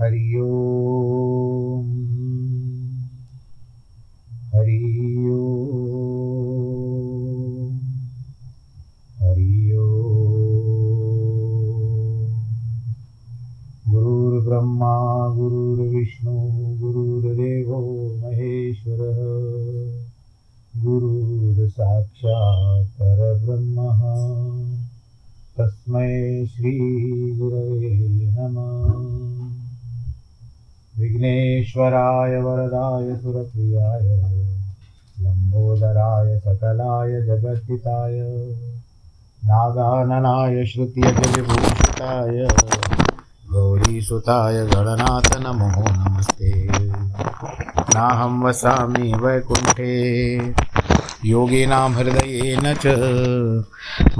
हरिओम हरिओम हरिओम। गुरुर्ब्रह्मा गुरुर्विष्णु गुरुर्देवो महेश्वरः गुरुर्साक्षात् परब्रह्म तस्मै श्री गुरवे नमः। विघ्नेश्वराय वरदाय सुरप्रियाय लंबोदराय सकलाय जगद्धिताय नागाननाय श्रुतियजविभूषिताय गौरीसुताय गणनाथ नमो नमस्ते। नाहं वसामि वैकुंठे योगिनां हृदयेन च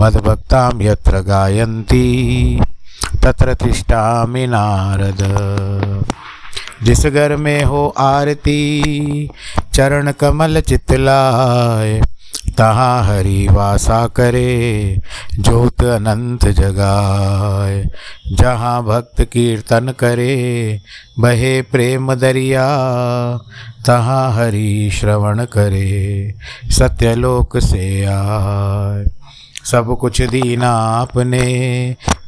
मद्भक्तां यत्र गायन्ति तत्र तिष्ठामि नारद। जिस घर में हो आरती चरण कमल चितलाय तहाँ हरि वासा करे ज्योत अनंत जगाए। जहाँ भक्त कीर्तन करे बहे प्रेम दरिया तहाँ हरि श्रवण करे सत्यलोक से आए। सब कुछ दीना आपने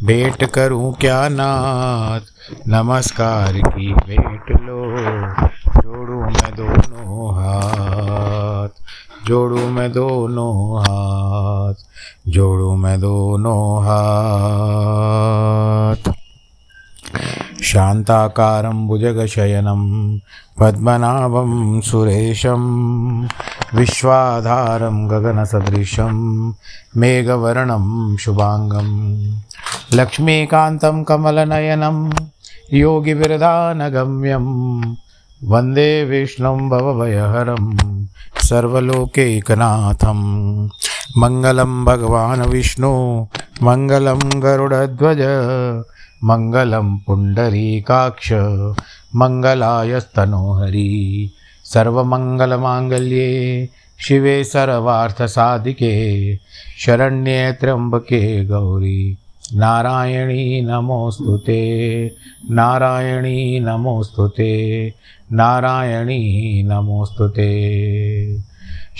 भेंट करूं क्या नाथ नमस्कार की भेंट लो जोड़ूं मैं दोनों हाथ जोड़ूं मैं दोनों हाथ जोड़ूं मैं दोनों हाथ। शांताकारं भुजगशयनं पद्मनाभं सुरेशं विश्वाधारं गगनसदृशं मेघवर्णं शुभांगं लक्ष्मीकान्तं कमलनयनं योगिविरदानगम्यं वन्दे विष्णुं भवभयहरं सर्वलोकैकनाथं। मङ्गलं भगवान् विष्णु मङ्गलं गरुडध्वज मंगलम पुंडरीकाक्ष मंगलायस्तनोहरि। सर्वमंगलमांगल्ये शिवे सर्वार्थसाधिके शरण्ये त्र्यंबके गौरी नारायणी नमोस्तुते नारायणी नमोस्तुते नारायणी नमोस्तुते।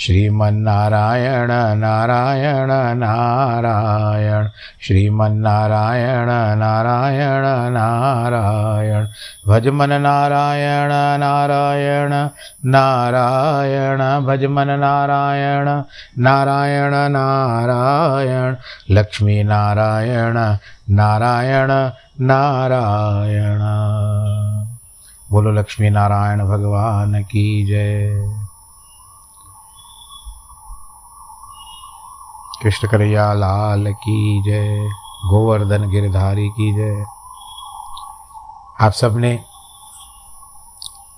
श्रीमन्नारायण नारायण नारायण श्रीमन्नारायण नारायण नारायण भजमन नारायण नारायण नारायण भजमन नारायण नारायण नारायण लक्ष्मी नारायण नारायण नारायण। बोलो लक्ष्मी नारायण भगवान की जय। कृष्ण कन्हैया लाल की जय। गोवर्धन गिरधारी की जय। आप सबने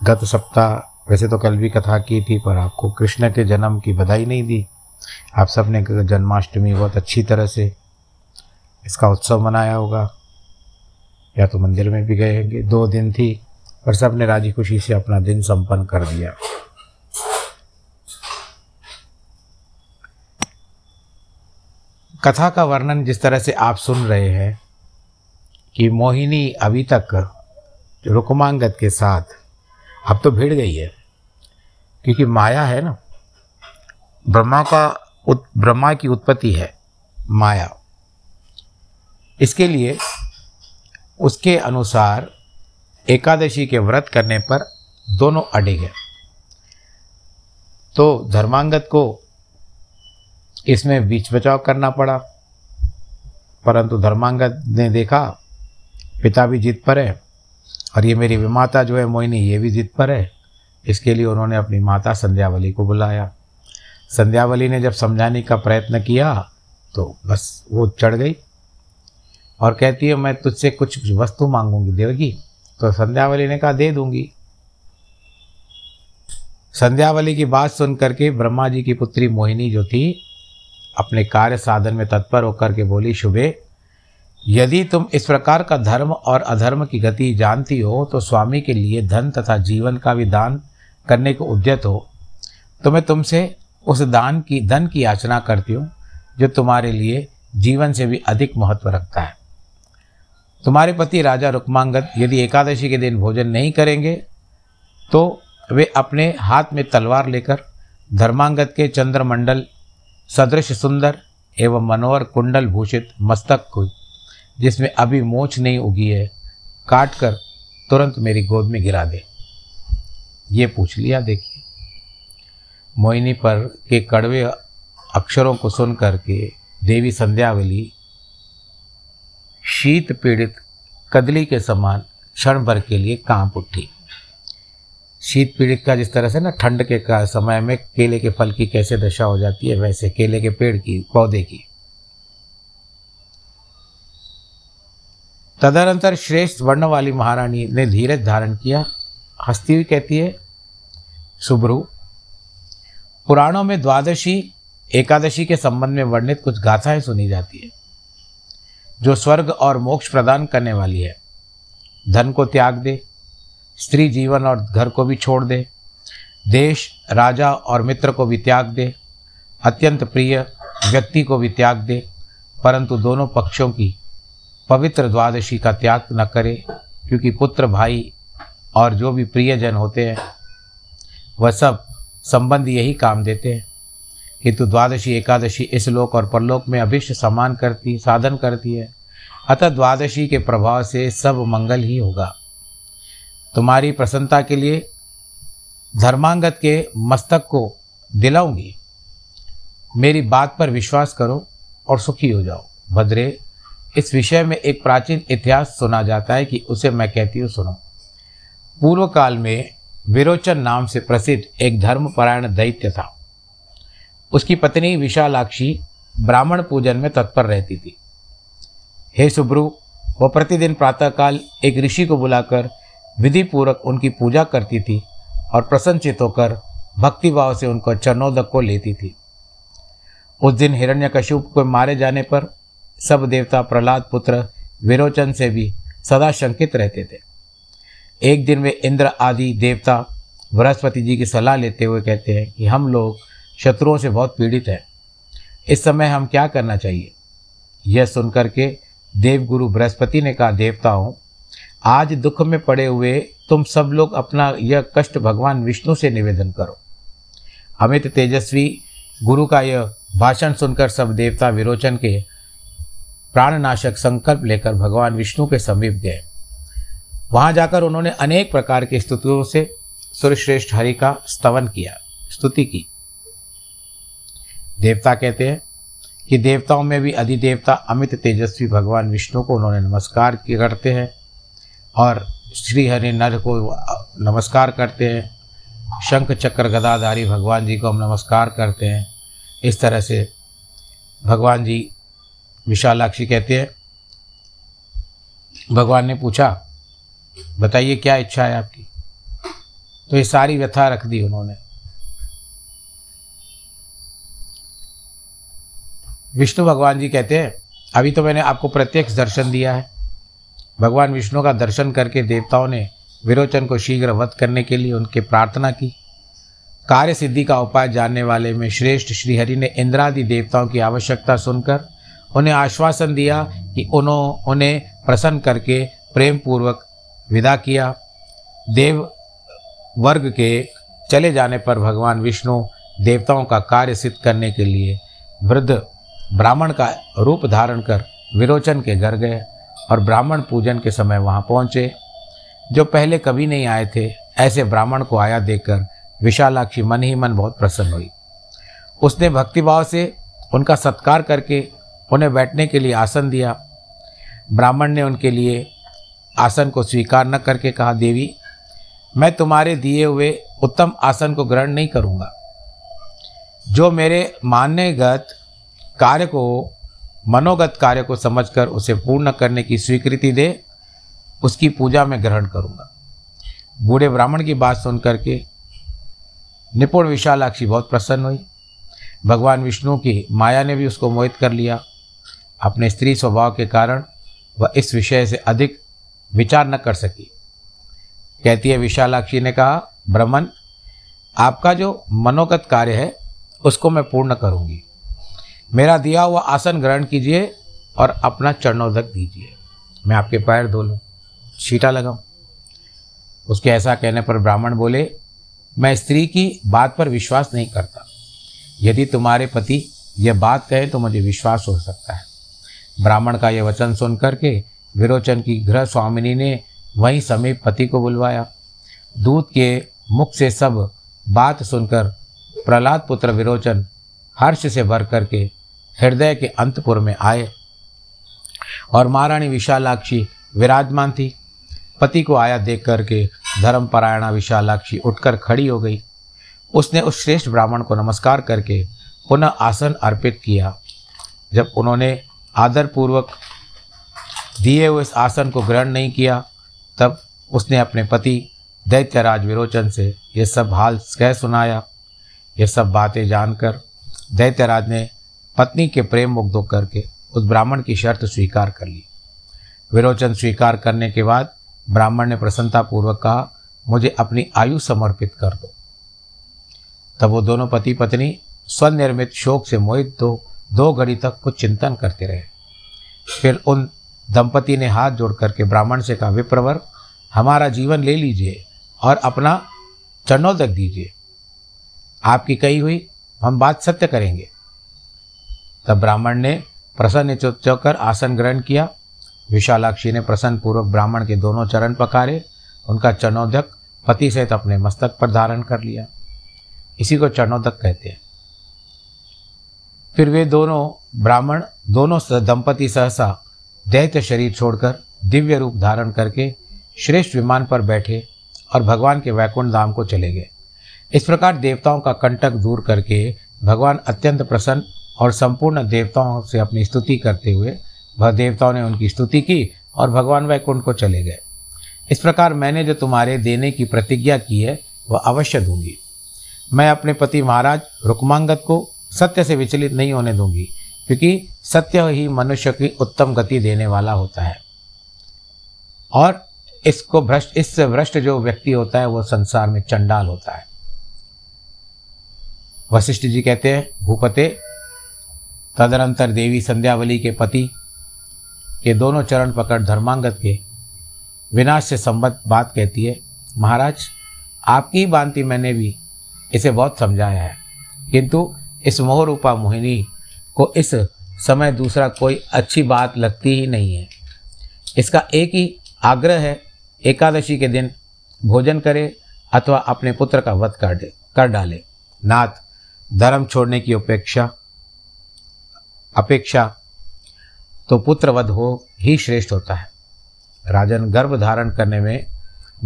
गत सप्ताह वैसे तो कल भी कथा की थी पर आपको कृष्ण के जन्म की बधाई नहीं दी। आप सबने जन्माष्टमी बहुत अच्छी तरह से इसका उत्सव मनाया होगा या तो मंदिर में भी गए होंगे। 2 दिन थी और सबने राजी खुशी से अपना दिन संपन्न कर दिया। कथा का वर्णन जिस तरह से आप सुन रहे हैं कि मोहिनी अभी तक रुक्मांगद के साथ अब तो भिड़ गई है क्योंकि माया है ना। ब्रह्मा की उत्पत्ति है माया। इसके लिए उसके अनुसार एकादशी के व्रत करने पर दोनों अड़े गए। तो धर्मांगद को इसमें बीच बचाव करना पड़ा परंतु धर्मांगद ने देखा पिता भी जिद पर है और ये मेरी माता जो है मोहिनी ये भी जिद पर है। इसके लिए उन्होंने अपनी माता संध्यावली को बुलाया। संध्यावली ने जब समझाने का प्रयत्न किया तो बस वो चढ़ गई और कहती है मैं तुझसे कुछ वस्तु मांगूंगी देवगी। तो संध्यावली ने कहा दे दूंगी। संध्यावली की बात सुन करके ब्रह्मा जी की पुत्री मोहिनी जो थी अपने कार्य साधन में तत्पर होकर के बोली शुभे यदि तुम इस प्रकार का धर्म और अधर्म की गति जानती हो तो स्वामी के लिए धन तथा जीवन का भी दान करने को उद्यत हो तो मैं तुमसे उस धन की याचना करती हूँ जो तुम्हारे लिए जीवन से भी अधिक महत्व रखता है। तुम्हारे पति राजा रुक्मांगद यदि एकादशी के दिन भोजन नहीं करेंगे तो वे अपने हाथ में तलवार लेकर धर्मांगद के चंद्रमंडल सदृश सुंदर एवं मनोहर कुंडल भूषित मस्तक को, जिसमें अभी मोच नहीं उगी है, काट कर तुरंत मेरी गोद में गिरा दे। ये पूछ लिया। देखिए, मोहिनी पर के कड़वे अक्षरों को सुन करके देवी संध्यावली शीत पीड़ित कदली के समान क्षण भर के लिए कांप उठी। शीत पीड़ित का जिस तरह से ना ठंड के का समय में केले के फल की कैसे दशा हो जाती है, वैसे केले के पेड़ की, पौधे की। तदनंतर श्रेष्ठ वर्ण वाली महारानी ने धीरज धारण किया। हंसती हुई कहती है, सुब्रू, पुराणों में द्वादशी एकादशी के संबंध में वर्णित कुछ गाथाएं सुनी जाती है जो स्वर्ग और मोक्ष प्रदान करने वाली है। धन को त्याग दे, स्त्री जीवन और घर को भी छोड़ दे, देश, राजा और मित्र को भी त्याग दे, अत्यंत प्रिय व्यक्ति को भी त्याग दे, परंतु दोनों पक्षों की पवित्र द्वादशी का त्याग न करे, क्योंकि पुत्र, भाई और जो भी प्रियजन होते हैं वह सब संबंध यही काम देते हैं। किंतु द्वादशी एकादशी इस लोक और परलोक में अभिष्ट समान करती साधन करती है, अतः द्वादशी के प्रभाव से सब मंगल ही होगा। तुम्हारी प्रसन्नता के लिए धर्मांगद के मस्तक को दिलाऊंगी। मेरी बात पर विश्वास करो और सुखी हो जाओ। भद्रे, इस विषय में एक प्राचीन इतिहास सुना जाता है कि उसे मैं कहती हूँ, सुनो। पूर्व काल में विरोचन नाम से प्रसिद्ध एक धर्मपरायण दैत्य था। उसकी पत्नी विशालाक्षी ब्राह्मण पूजन में तत्पर रहती थी। हे सुब्रू, वह प्रतिदिन प्रातःकाल एक ऋषि को बुलाकर विधिपूर्वक उनकी पूजा करती थी और प्रसन्नचित होकर भक्तिभाव से उनको चरणोदक को लेती थी। उस दिन हिरण्यकश्यप को मारे जाने पर सब देवता प्रहलाद पुत्र विरोचन से भी सदा शंकित रहते थे। एक दिन वे इंद्र आदि देवता बृहस्पति जी की सलाह लेते हुए कहते हैं कि हम लोग शत्रुओं से बहुत पीड़ित हैं, इस समय हम क्या करना चाहिए। यह सुनकर के देवगुरु बृहस्पति ने कहा, देवताओं, आज दुख में पड़े हुए तुम सब लोग अपना यह कष्ट भगवान विष्णु से निवेदन करो। अमित तेजस्वी गुरु का यह भाषण सुनकर सब देवता विरोचन के प्राणनाशक संकल्प लेकर भगवान विष्णु के समीप गए। वहाँ जाकर उन्होंने अनेक प्रकार के स्तुतियों से सूर्यश्रेष्ठ हरि का स्तवन किया, स्तुति की। देवता कहते हैं कि देवताओं में भी अधिदेवता अमित तेजस्वी भगवान विष्णु को उन्होंने नमस्कार करते हैं और श्री हरि नर को नमस्कार करते हैं। शंख चक्र गदाधारी भगवान जी को हम नमस्कार करते हैं। इस तरह से भगवान जी, विशालाक्षी कहते हैं, भगवान ने पूछा, बताइए क्या इच्छा है आपकी। तो ये सारी व्यथा रख दी उन्होंने। विष्णु भगवान जी कहते हैं, अभी तो मैंने आपको प्रत्यक्ष दर्शन दिया है। भगवान विष्णु का दर्शन करके देवताओं ने विरोचन को शीघ्र वध करने के लिए उनके प्रार्थना की। कार्य सिद्धि का उपाय जानने वाले में श्रेष्ठ श्रीहरि ने इंद्रादि देवताओं की आवश्यकता सुनकर उन्हें आश्वासन दिया कि उन्हें प्रसन्न करके प्रेम पूर्वक विदा किया। देव वर्ग के चले जाने पर भगवान विष्णु देवताओं का कार्य सिद्ध करने के लिए वृद्ध ब्राह्मण का रूप धारण कर विरोचन के घर गए और ब्राह्मण पूजन के समय वहाँ पहुँचे। जो पहले कभी नहीं आए थे, ऐसे ब्राह्मण को आया देखकर विशालाक्षी मन ही मन बहुत प्रसन्न हुई। उसने भक्तिभाव से उनका सत्कार करके उन्हें बैठने के लिए आसन दिया। ब्राह्मण ने उनके लिए आसन को स्वीकार न करके कहा, देवी, मैं तुम्हारे दिए हुए उत्तम आसन को ग्रहण नहीं करूँगा। जो मेरे मान्यगत कार्य को, मनोगत कार्य को समझकर उसे पूर्ण करने की स्वीकृति दे, उसकी पूजा में ग्रहण करूँगा। बूढ़े ब्राह्मण की बात सुन करके निपुण विशालाक्षी बहुत प्रसन्न हुई। भगवान विष्णु की माया ने भी उसको मोहित कर लिया। अपने स्त्री स्वभाव के कारण वह इस विषय से अधिक विचार न कर सकी। कहती है, विशालाक्षी ने कहा, ब्राह्मण, आपका जो मनोगत कार्य है उसको मैं पूर्ण करूँगी। मेरा दिया हुआ आसन ग्रहण कीजिए और अपना चरणोदक दीजिए। मैं आपके पैर धो लूँ, छींटा लगाऊँ। उसके ऐसा कहने पर ब्राह्मण बोले, मैं स्त्री की बात पर विश्वास नहीं करता। यदि तुम्हारे पति यह बात कहे तो मुझे विश्वास हो सकता है। ब्राह्मण का यह वचन सुन करके विरोचन की गृह स्वामिनी ने वहीं समीप पति को बुलवाया। दूत के मुख से सब बात सुनकर प्रहलाद पुत्र विरोचन हर्ष से भर करके हृदय के अंतपुर में आए और महारानी विशालाक्षी विराजमान थी। पति को आया देख करके धर्मपरायणा विशालाक्षी उठकर खड़ी हो गई। उसने उस श्रेष्ठ ब्राह्मण को नमस्कार करके पुनः आसन अर्पित किया। जब उन्होंने आदरपूर्वक दिए हुए इस आसन को ग्रहण नहीं किया, तब उसने अपने पति दैत्यराज विरोचन से यह सब हाल कह सुनाया। यह सब बातें जानकर दैत्यराज ने पत्नी के प्रेम मुग्ध होकर के उस ब्राह्मण की शर्त स्वीकार कर ली। विरोचन स्वीकार करने के बाद ब्राह्मण ने प्रसन्नतापूर्वक कहा, मुझे अपनी आयु समर्पित कर दो। तब वो दोनों पति पत्नी स्वनिर्मित शोक से मोहित दो घड़ी तक कुछ चिंतन करते रहे। फिर उन दंपति ने हाथ जोड़ करके ब्राह्मण से कहा, विप्रवर, हमारा जीवन ले लीजिए और अपना चरणोदक दीजिए। आपकी कही हुई हम बात सत्य करेंगे। तब ब्राह्मण ने प्रसन्न चित्त होकर आसन ग्रहण किया। विशालाक्षी ने प्रसन्न पूर्वक ब्राह्मण के दोनों चरण पखारे, उनका चरणोदक पति सहित अपने मस्तक पर धारण कर लिया। इसी को चरणोदक कहते हैं। फिर वे दोनों ब्राह्मण दोनों दंपति सहसा दैत्य शरीर छोड़कर दिव्य रूप धारण करके श्रेष्ठ विमान पर बैठे और भगवान के वैकुंठ धाम को चले गए। इस प्रकार देवताओं का कंटक दूर करके भगवान अत्यंत प्रसन्न और संपूर्ण देवताओं से अपनी स्तुति करते हुए देवताओं ने उनकी स्तुति की और भगवान वैकुंठ को चले गए। इस प्रकार मैंने जो तुम्हारे देने की प्रतिज्ञा की है वह अवश्य दूंगी। मैं अपने पति महाराज रुक्मांगद को सत्य से विचलित नहीं होने दूंगी, क्योंकि सत्य ही मनुष्य की उत्तम गति देने वाला होता है और इससे भ्रष्ट जो व्यक्ति होता है वह संसार में चंडाल होता है। वशिष्ठ जी कहते हैं, भूपते, तदनंतर देवी संध्यावली के पति के दोनों चरण पकड़ धर्मांगद के विनाश से संबद्ध बात कहती है। महाराज, आपकी भांति मैंने भी इसे बहुत समझाया है, किंतु इस मोहरूपा मोहिनी को इस समय दूसरा कोई अच्छी बात लगती ही नहीं है। इसका एक ही आग्रह है, एकादशी के दिन भोजन करे अथवा अपने पुत्र का वध कर डाले। नाथ, धर्म छोड़ने की अपेक्षा तो पुत्रवध हो ही श्रेष्ठ होता है। राजन, गर्भ धारण करने में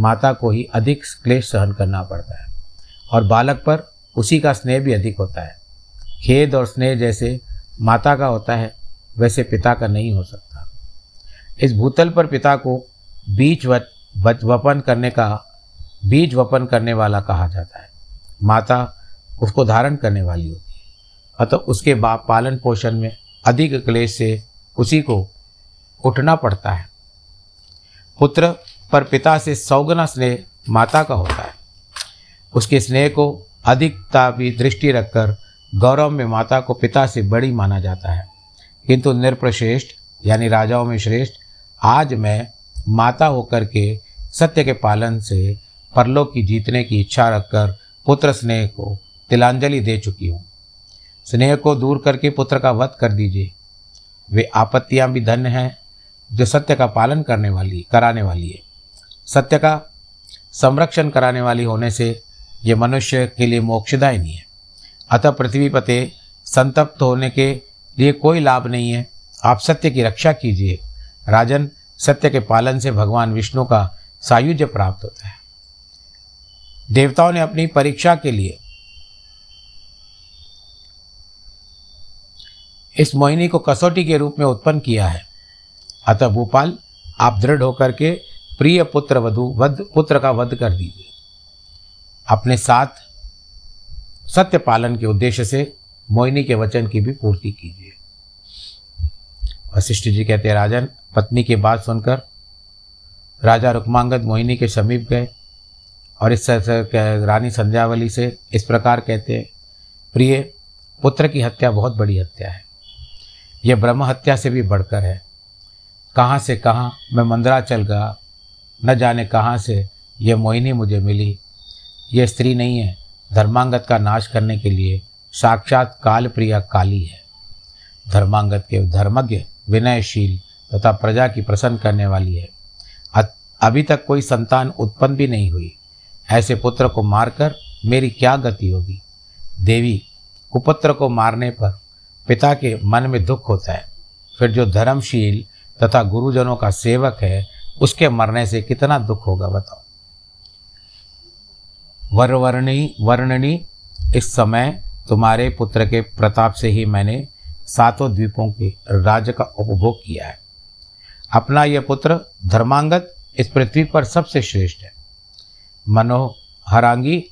माता को ही अधिक क्लेश सहन करना पड़ता है और बालक पर उसी का स्नेह भी अधिक होता है। खेद और स्नेह जैसे माता का होता है वैसे पिता का नहीं हो सकता। इस भूतल पर पिता को बीज वपन करने वाला कहा जाता है। माता उसको धारण करने वाली होती है, अतः उसके बाप पालन पोषण में अधिक क्लेश से उसी को उठना पड़ता है। पुत्र पर पिता से सौगुना स्नेह माता का होता है। उसके स्नेह को अधिकता भी दृष्टि रखकर गौरव में माता को पिता से बड़ी माना जाता है, किंतु नृपश्रेष्ठ यानी राजाओं में श्रेष्ठ, आज मैं माता होकर के सत्य के पालन से परलोक की जीतने की इच्छा रखकर पुत्र स्नेह को तिलांजलि दे चुकी हूँ। स्नेह को दूर करके पुत्र का वध कर दीजिए। वे आपत्तियां भी धन्य हैं जो सत्य का पालन कराने वाली है। सत्य का संरक्षण कराने वाली होने से ये मनुष्य के लिए मोक्षदायी नहीं है। अतः पृथ्वी पते, संतप्त होने के लिए कोई लाभ नहीं है। आप सत्य की रक्षा कीजिए। राजन, सत्य के पालन से भगवान विष्णु का सायुज्य प्राप्त होता है। देवताओं ने अपनी परीक्षा के लिए इस मोहिनी को कसौटी के रूप में उत्पन्न किया है। अतः भोपाल, आप दृढ़ होकर के प्रिय पुत्र का वध कर दीजिए। अपने साथ सत्य पालन के उद्देश्य से मोहिनी के वचन की भी पूर्ति कीजिए। वशिष्ठ जी कहते हैं, राजन, पत्नी की बात सुनकर राजा रुक्मांगद मोहिनी के समीप गए और इस रानी संध्यावली से इस प्रकार कहते हैं, प्रिय, पुत्र की हत्या बहुत बड़ी हत्या है। यह ब्रह्म हत्या से भी बढ़कर है। कहाँ से कहाँ मैं मंदरा चल गया। न जाने कहाँ से यह मोहिनी मुझे मिली। यह स्त्री नहीं है, धर्मांगत का नाश करने के लिए साक्षात कालप्रिया काली है। धर्मांगत के धर्मज्ञ, विनयशील तथा प्रजा की प्रसन्न करने वाली है। अभी तक कोई संतान उत्पन्न भी नहीं हुई। ऐसे पुत्र को मारकर मेरी क्या गति होगी। देवी, कुपुत्र को मारने पर पिता के मन में दुख होता है, फिर जो धर्मशील तथा गुरुजनों का सेवक है उसके मरने से कितना दुख होगा बताओ। वर्णनी, इस समय तुम्हारे पुत्र के प्रताप से ही मैंने सातों द्वीपों के राज्य का उपभोग किया है। अपना यह पुत्र धर्मांगत इस पृथ्वी पर सबसे श्रेष्ठ है। मनोहरांगी,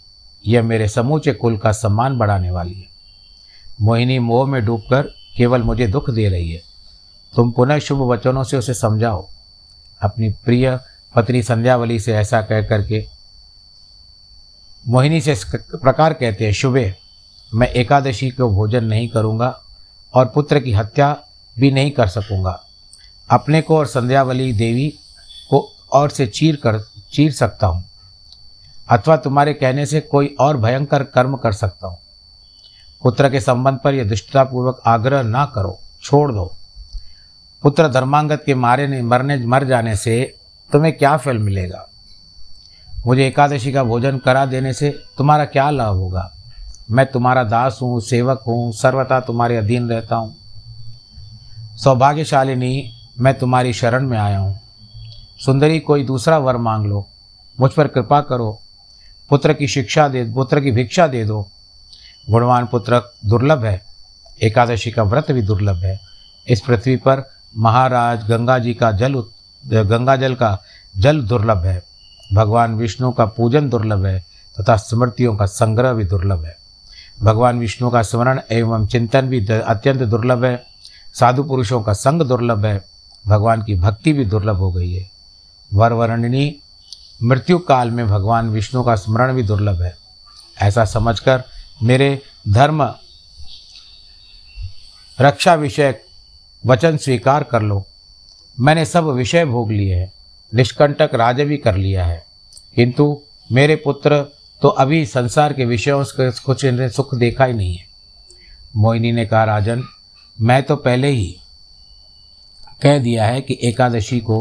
यह मेरे समूचे कुल का सम्मान बढ़ाने वाली है। मोहिनी मोह में डूबकर केवल मुझे दुख दे रही है। तुम पुनः शुभ वचनों से उसे समझाओ। अपनी प्रिय पत्नी संध्यावली से ऐसा कह करके मोहिनी से प्रकार कहते हैं, शुभे, मैं एकादशी को भोजन नहीं करूँगा और पुत्र की हत्या भी नहीं कर सकूँगा। अपने को और संध्यावली देवी को और से चीर सकता हूँ, अथवा तुम्हारे कहने से कोई और भयंकर कर्म कर सकता हूँ। पुत्र के संबंध पर यह दुष्टतापूर्वक आग्रह ना करो, छोड़ दो। पुत्र धर्मांगत के मर जाने से तुम्हें क्या फल मिलेगा। मुझे एकादशी का भोजन करा देने से तुम्हारा क्या लाभ होगा। मैं तुम्हारा दास हूँ, सेवक हूँ, सर्वथा तुम्हारे अधीन रहता हूँ। सौभाग्यशालिनी, मैं तुम्हारी शरण में आया हूँ। सुंदरी, कोई दूसरा वर मांग लो, मुझ पर कृपा करो। पुत्र की भिक्षा दे दो। गुणवान पुत्र दुर्लभ है, एकादशी का व्रत भी दुर्लभ है। इस पृथ्वी पर महाराज गंगा जल का जल दुर्लभ है। भगवान विष्णु का पूजन दुर्लभ है तथा स्मृतियों का संग्रह भी दुर्लभ है। भगवान विष्णु का स्मरण एवं चिंतन भी अत्यंत दुर्लभ है। साधु पुरुषों का संग दुर्लभ है। भगवान की भक्ति भी दुर्लभ हो गई है। वरवर्णिनी, मृत्यु काल में भगवान विष्णु का स्मरण भी दुर्लभ है। ऐसा समझकर मेरे धर्म रक्षा विषयक वचन स्वीकार कर लो। मैंने सब विषय भोग लिए हैं, निष्कंटक राज्य भी कर लिया है, किंतु मेरे पुत्र तो अभी संसार के विषयों से कुछ सुख देखा ही नहीं है। मोहिनी ने कहा, राजन, मैं तो पहले ही कह दिया है कि एकादशी को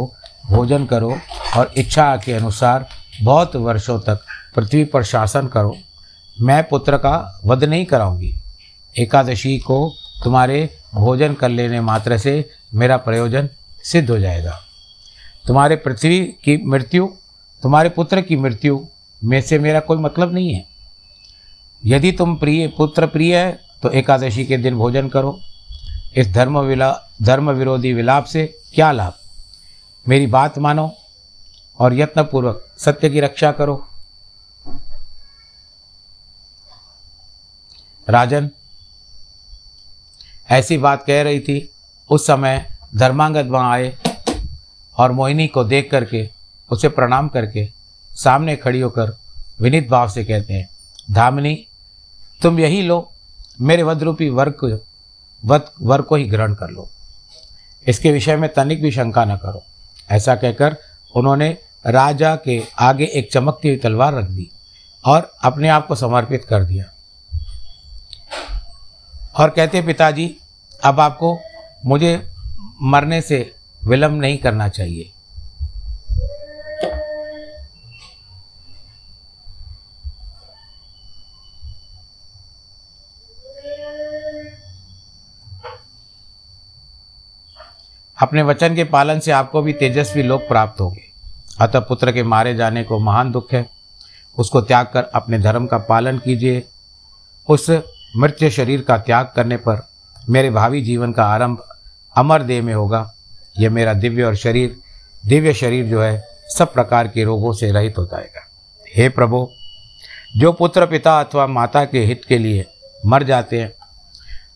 भोजन करो और इच्छा के अनुसार बहुत वर्षों तक पृथ्वी पर शासन करो। मैं पुत्र का वध नहीं कराऊंगी। एकादशी को तुम्हारे भोजन कर लेने मात्र से मेरा प्रयोजन सिद्ध हो जाएगा। तुम्हारे पृथ्वी की मृत्यु, तुम्हारे पुत्र की मृत्यु में से मेरा कोई मतलब नहीं है। यदि तुम पुत्र प्रिय है तो एकादशी के दिन भोजन करो। इस धर्म विरोधी विलाप से क्या लाभ। मेरी बात मानो और यत्नपूर्वक सत्य की रक्षा करो। राजन ऐसी बात कह रही थी, उस समय धर्मांगद वहाँ आए और मोहिनी को देख करके उसे प्रणाम करके सामने खड़ी होकर विनीत भाव से कहते हैं, धामिनी, तुम यही लो, मेरे वधरूपी वर को ही ग्रहण कर लो। इसके विषय में तनिक भी शंका न करो। ऐसा कहकर उन्होंने राजा के आगे एक चमकती हुई तलवार रख दी और अपने आप को समर्पित कर दिया और कहते, पिताजी, अब आपको मुझे मरने से विलम्ब नहीं करना चाहिए। अपने वचन के पालन से आपको भी तेजस्वी लोक प्राप्त होंगे। अतः पुत्र के मारे जाने को महान दुख है, उसको त्याग कर अपने धर्म का पालन कीजिए। उस मृत्यु शरीर का त्याग करने पर मेरे भावी जीवन का आरंभ अमर देह में होगा। यह मेरा दिव्य शरीर जो है सब प्रकार के रोगों से रहित हो जाएगा। हे प्रभु, जो पुत्र पिता अथवा माता के हित के लिए मर जाते हैं,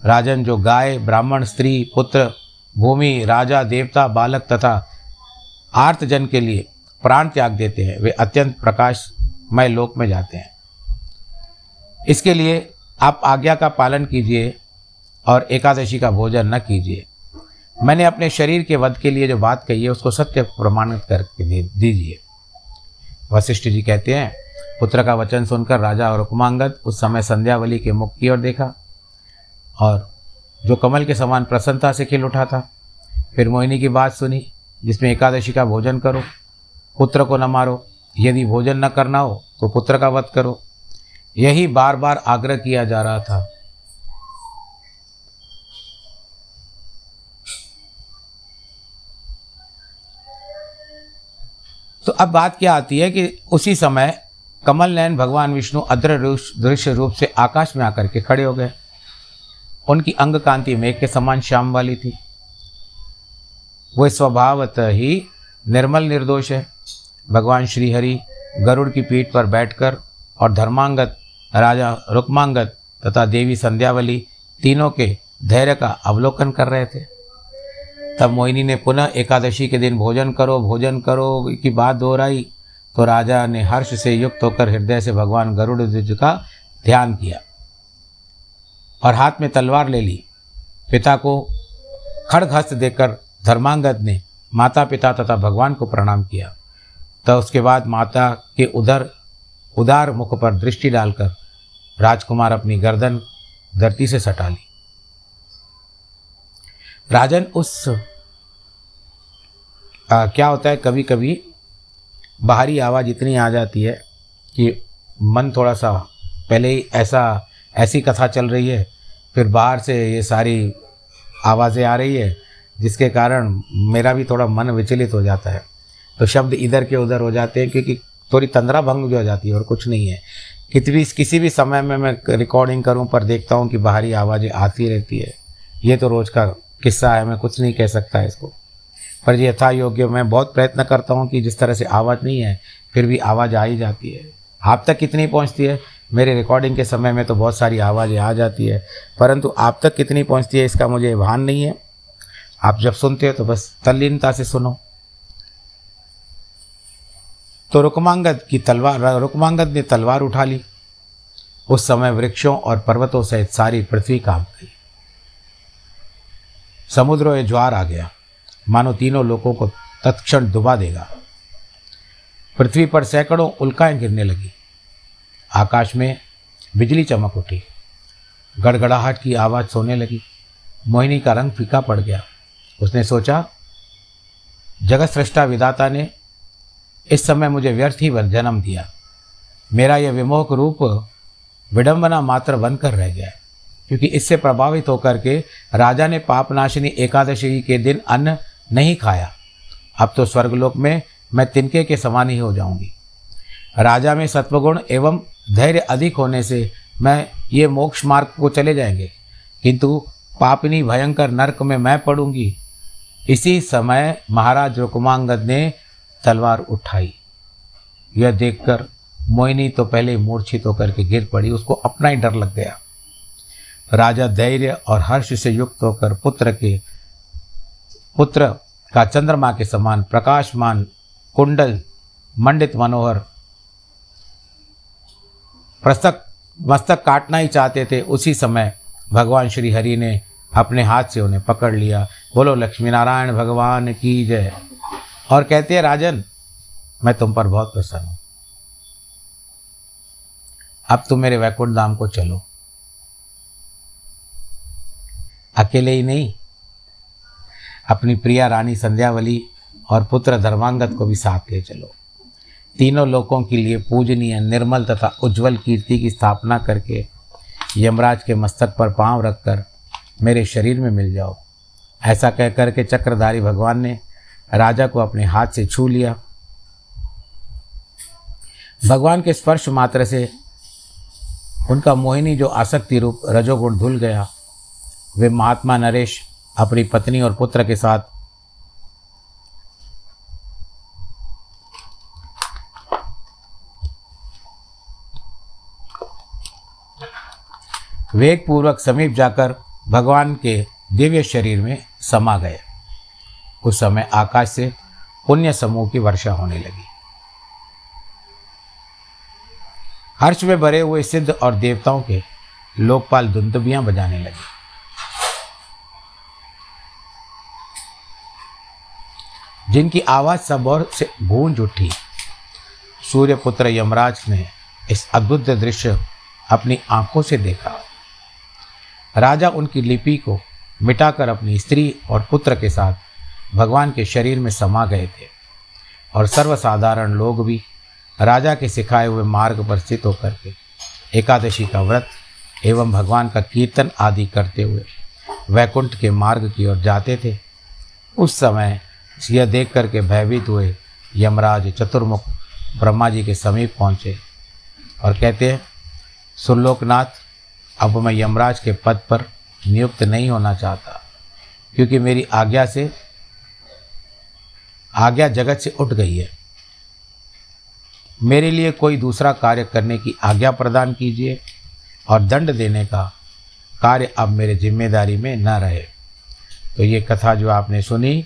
राजन, जो गाय, ब्राह्मण, स्त्री, पुत्र, भूमि, राजा, देवता, बालक तथा आर्तजन के लिए प्राण त्याग देते हैं, वे अत्यंत प्रकाशमय लोक में जाते हैं। इसके लिए आप आज्ञा का पालन कीजिए और एकादशी का भोजन न कीजिए। मैंने अपने शरीर के वध के लिए जो बात कही है उसको सत्य प्रमाणित करके दीजिए। वशिष्ठ जी कहते हैं, पुत्र का वचन सुनकर राजा और उपमांगद उस समय संध्यावली के मुख की ओर देखा और जो कमल के समान प्रसन्नता से खिल उठा था। फिर मोहिनी की बात सुनी जिसमें एकादशी का भोजन करो, पुत्र को न मारो, यदि भोजन न करना हो तो पुत्र का वध करो। यही बार बार आग्रह किया जा रहा था। तो अब बात क्या आती है कि उसी समय कमल नयन भगवान विष्णु अदृश्य रूप से आकाश में आकर के खड़े हो गए। उनकी अंग कांति मेघ के समान श्याम वाली थी। वे स्वभावतः ही निर्मल निर्दोष है। भगवान श्रीहरि गरुड़ की पीठ पर बैठकर और धर्मांगत राजा रुक्मांगद तथा देवी संध्यावली तीनों के धैर्य का अवलोकन कर रहे थे। तब मोहिनी ने पुनः एकादशी के दिन भोजन करो की बात दोहराई तो राजा ने हर्ष से युक्त होकर हृदय से भगवान गरुड़ जी का ध्यान किया और हाथ में तलवार ले ली। पिता को खड्गहस्त देकर धर्मांगद ने माता पिता तथा भगवान को प्रणाम किया। तो उसके बाद माता के उदार मुख पर दृष्टि डालकर राजकुमार अपनी गर्दन धरती से सटा ली। राजन क्या होता है, कभी कभी बाहरी आवाज़ इतनी आ जाती है कि मन थोड़ा सा पहले ही ऐसी कथा चल रही है, फिर बाहर से ये सारी आवाज़ें आ रही है जिसके कारण मेरा भी थोड़ा मन विचलित हो जाता है। तो शब्द इधर के उधर हो जाते हैं क्योंकि थोड़ी तंद्रा भंग भी हो जाती है और कुछ नहीं है। किसी भी समय में मैं रिकॉर्डिंग करूं पर देखता हूं कि बाहरी आवाज़ें आती रहती है। ये तो रोज़ का किस्सा है, मैं कुछ नहीं कह सकता इसको, पर ये यथा योग्य मैं बहुत प्रयत्न करता हूं कि जिस तरह से आवाज़ नहीं है फिर भी आवाज़ आ ही जाती है। आप तक कितनी पहुँचती है? मेरे रिकॉर्डिंग के समय में तो बहुत सारी आवाज़ें आ जाती है, परंतु आप तक कितनी पहुँचती है इसका मुझे भान नहीं है। आप जब सुनते हो तो बस तल्लीनता से सुनो। तो रुक्मांगद ने तलवार उठा ली। उस समय वृक्षों और पर्वतों सहित सारी पृथ्वी कांप गई। समुद्र में ज्वार आ गया, मानो तीनों लोगों को तत्क्षण डुबा देगा। पृथ्वी पर सैकड़ों उल्काएं गिरने लगी। आकाश में बिजली चमक उठी, गड़गड़ाहट की आवाज़ सोने लगी। मोहिनी का रंग फीका पड़ गया। उसने सोचा, जगत सृष्टा विधाता ने इस समय मुझे व्यर्थ ही जन्म दिया। मेरा यह विमोहक रूप विडंबना मात्र बनकर रह गया, क्योंकि इससे प्रभावित होकर के राजा ने पापनाशिनी एकादशी के दिन अन्न नहीं खाया। अब तो स्वर्गलोक में मैं तिनके के समान ही हो जाऊंगी। राजा में सत्वगुण एवं धैर्य अधिक होने से मैं ये मोक्ष मार्ग को चले जाएंगे, किंतु पापिनी भयंकर नरक में मैं पड़ूंगी। इसी समय महाराज रुक्मांगद ने तलवार उठाई। यह देखकर मोहिनी तो पहले मूर्छित होकर के गिर पड़ी, उसको अपना ही डर लग गया। राजा धैर्य और हर्ष से युक्त होकर पुत्र का चंद्रमा के समान प्रकाशमान कुंडल मंडित मनोहर मस्तक काटना ही चाहते थे। उसी समय भगवान श्री हरि ने अपने हाथ से उन्हें पकड़ लिया। बोलो लक्ष्मी नारायण भगवान की जय। और कहते हैं, राजन मैं तुम पर बहुत प्रसन्न हूँ, अब तुम मेरे वैकुंठ धाम को चलो। अकेले ही नहीं, अपनी प्रिया रानी संध्यावली और पुत्र धर्मांगद को भी साथ ले चलो। तीनों लोगों के लिए पूजनीय निर्मल तथा उज्जवल कीर्ति की स्थापना करके यमराज के मस्तक पर पांव रखकर मेरे शरीर में मिल जाओ। ऐसा कह करके चक्रधारी भगवान ने राजा को अपने हाथ से छू लिया। भगवान के स्पर्श मात्र से उनका मोहिनी जो आसक्ति रूप रजोगुण धुल गया। वे महात्मा नरेश अपनी पत्नी और पुत्र के साथ वेगपूर्वक समीप जाकर भगवान के दिव्य शरीर में समा गए। उस समय आकाश से पुण्य समूह की वर्षा होने लगी। हर्ष में भरे हुए सिद्ध और देवताओं के लोकपाल दुंदुभियां बजाने लगे। जिनकी आवाज़ सब ओर से गूंज उठी। सूर्यपुत्र यमराज ने इस अद्भुत दृश्य अपनी आंखों से देखा। राजा उनकी लिपि को मिटाकर अपनी स्त्री और पुत्र के साथ भगवान के शरीर में समा गए थे और सर्वसाधारण लोग भी राजा के सिखाए हुए मार्ग पर स्थित होकर के एकादशी का व्रत एवं भगवान का कीर्तन आदि करते हुए वैकुंठ के मार्ग की ओर जाते थे। उस समय यह देख कर के भयभीत हुए यमराज चतुर्मुख ब्रह्मा जी के समीप पहुँचे और कहते हैं, सुरलोकनाथ, अब मैं यमराज के पद पर नियुक्त नहीं होना चाहता, क्योंकि मेरी आज्ञा जगत से उठ गई है। मेरे लिए कोई दूसरा कार्य करने की आज्ञा प्रदान कीजिए और दंड देने का कार्य अब मेरे जिम्मेदारी में न रहे। तो ये कथा जो आपने सुनी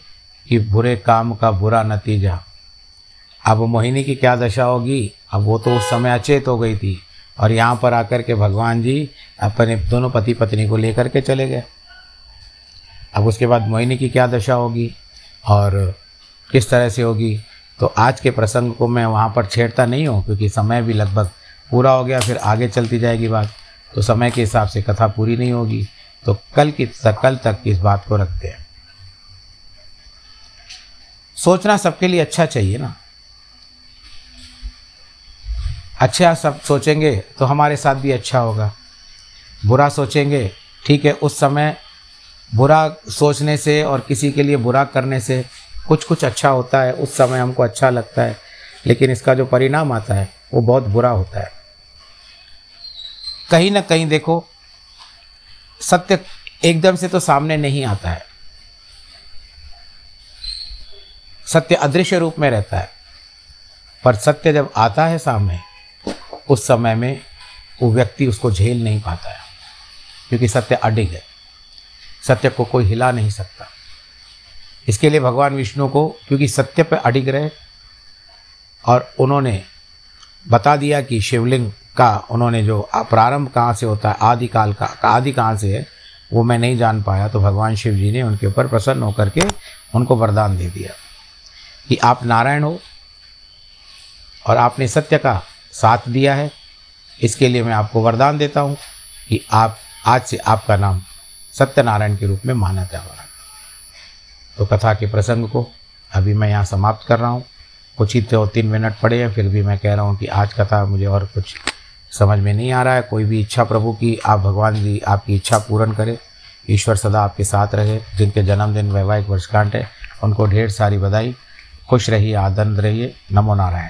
कि बुरे काम का बुरा नतीजा। अब मोहिनी की क्या दशा होगी? अब वो तो उस समय अचेत हो गई थी और यहाँ पर आकर के भगवान जी अपने दोनों पति पत्नी को लेकर के चले गए। अब उसके बाद मोहिनी की क्या दशा होगी और किस तरह से होगी, तो आज के प्रसंग को मैं वहाँ पर छेड़ता नहीं हूँ, क्योंकि समय भी लगभग पूरा हो गया। फिर आगे चलती जाएगी बात, तो समय के हिसाब से कथा पूरी नहीं होगी, तो कल तक इस बात को रखते हैं। सोचना सबके लिए अच्छा चाहिए ना। अच्छा सब सोचेंगे तो हमारे साथ भी अच्छा होगा। बुरा सोचेंगे, ठीक है, उस समय बुरा सोचने से और किसी के लिए बुरा करने से कुछ अच्छा होता है। उस समय हमको अच्छा लगता है, लेकिन इसका जो परिणाम आता है वो बहुत बुरा होता है। कहीं ना कहीं देखो, सत्य एकदम से तो सामने नहीं आता है, सत्य अदृश्य रूप में रहता है, पर सत्य जब आता है सामने, उस समय में वो व्यक्ति उसको झेल नहीं पाता है, क्योंकि सत्य अडिग है, सत्य को कोई हिला नहीं सकता। इसके लिए भगवान विष्णु को, क्योंकि सत्य पर अडिग रहे और उन्होंने बता दिया कि शिवलिंग का उन्होंने जो प्रारंभ कहाँ से होता है, आदिकाल का आदि कहाँ से है, वो मैं नहीं जान पाया। तो भगवान शिव जी ने उनके ऊपर प्रसन्न होकर के उनको वरदान दे दिया कि आप नारायण हो और आपने सत्य का साथ दिया है, इसके लिए मैं आपको वरदान देता हूँ कि आप आज से आपका नाम सत्यनारायण के रूप में माना जाएगा। तो कथा के प्रसंग को अभी मैं यहाँ समाप्त कर रहा हूँ। कुछ ही 2-3 मिनट पड़े हैं, फिर भी मैं कह रहा हूँ कि आज कथा मुझे और कुछ समझ में नहीं आ रहा है। कोई भी इच्छा प्रभु की, आप भगवान जी आपकी इच्छा पूर्ण करें। ईश्वर सदा आपके साथ रहे। जिनके जन्मदिन वैवाहिक वर्षगांठ है उनको ढेर सारी बधाई। खुश रहिए, आनंद रहिए। नमो नारायण।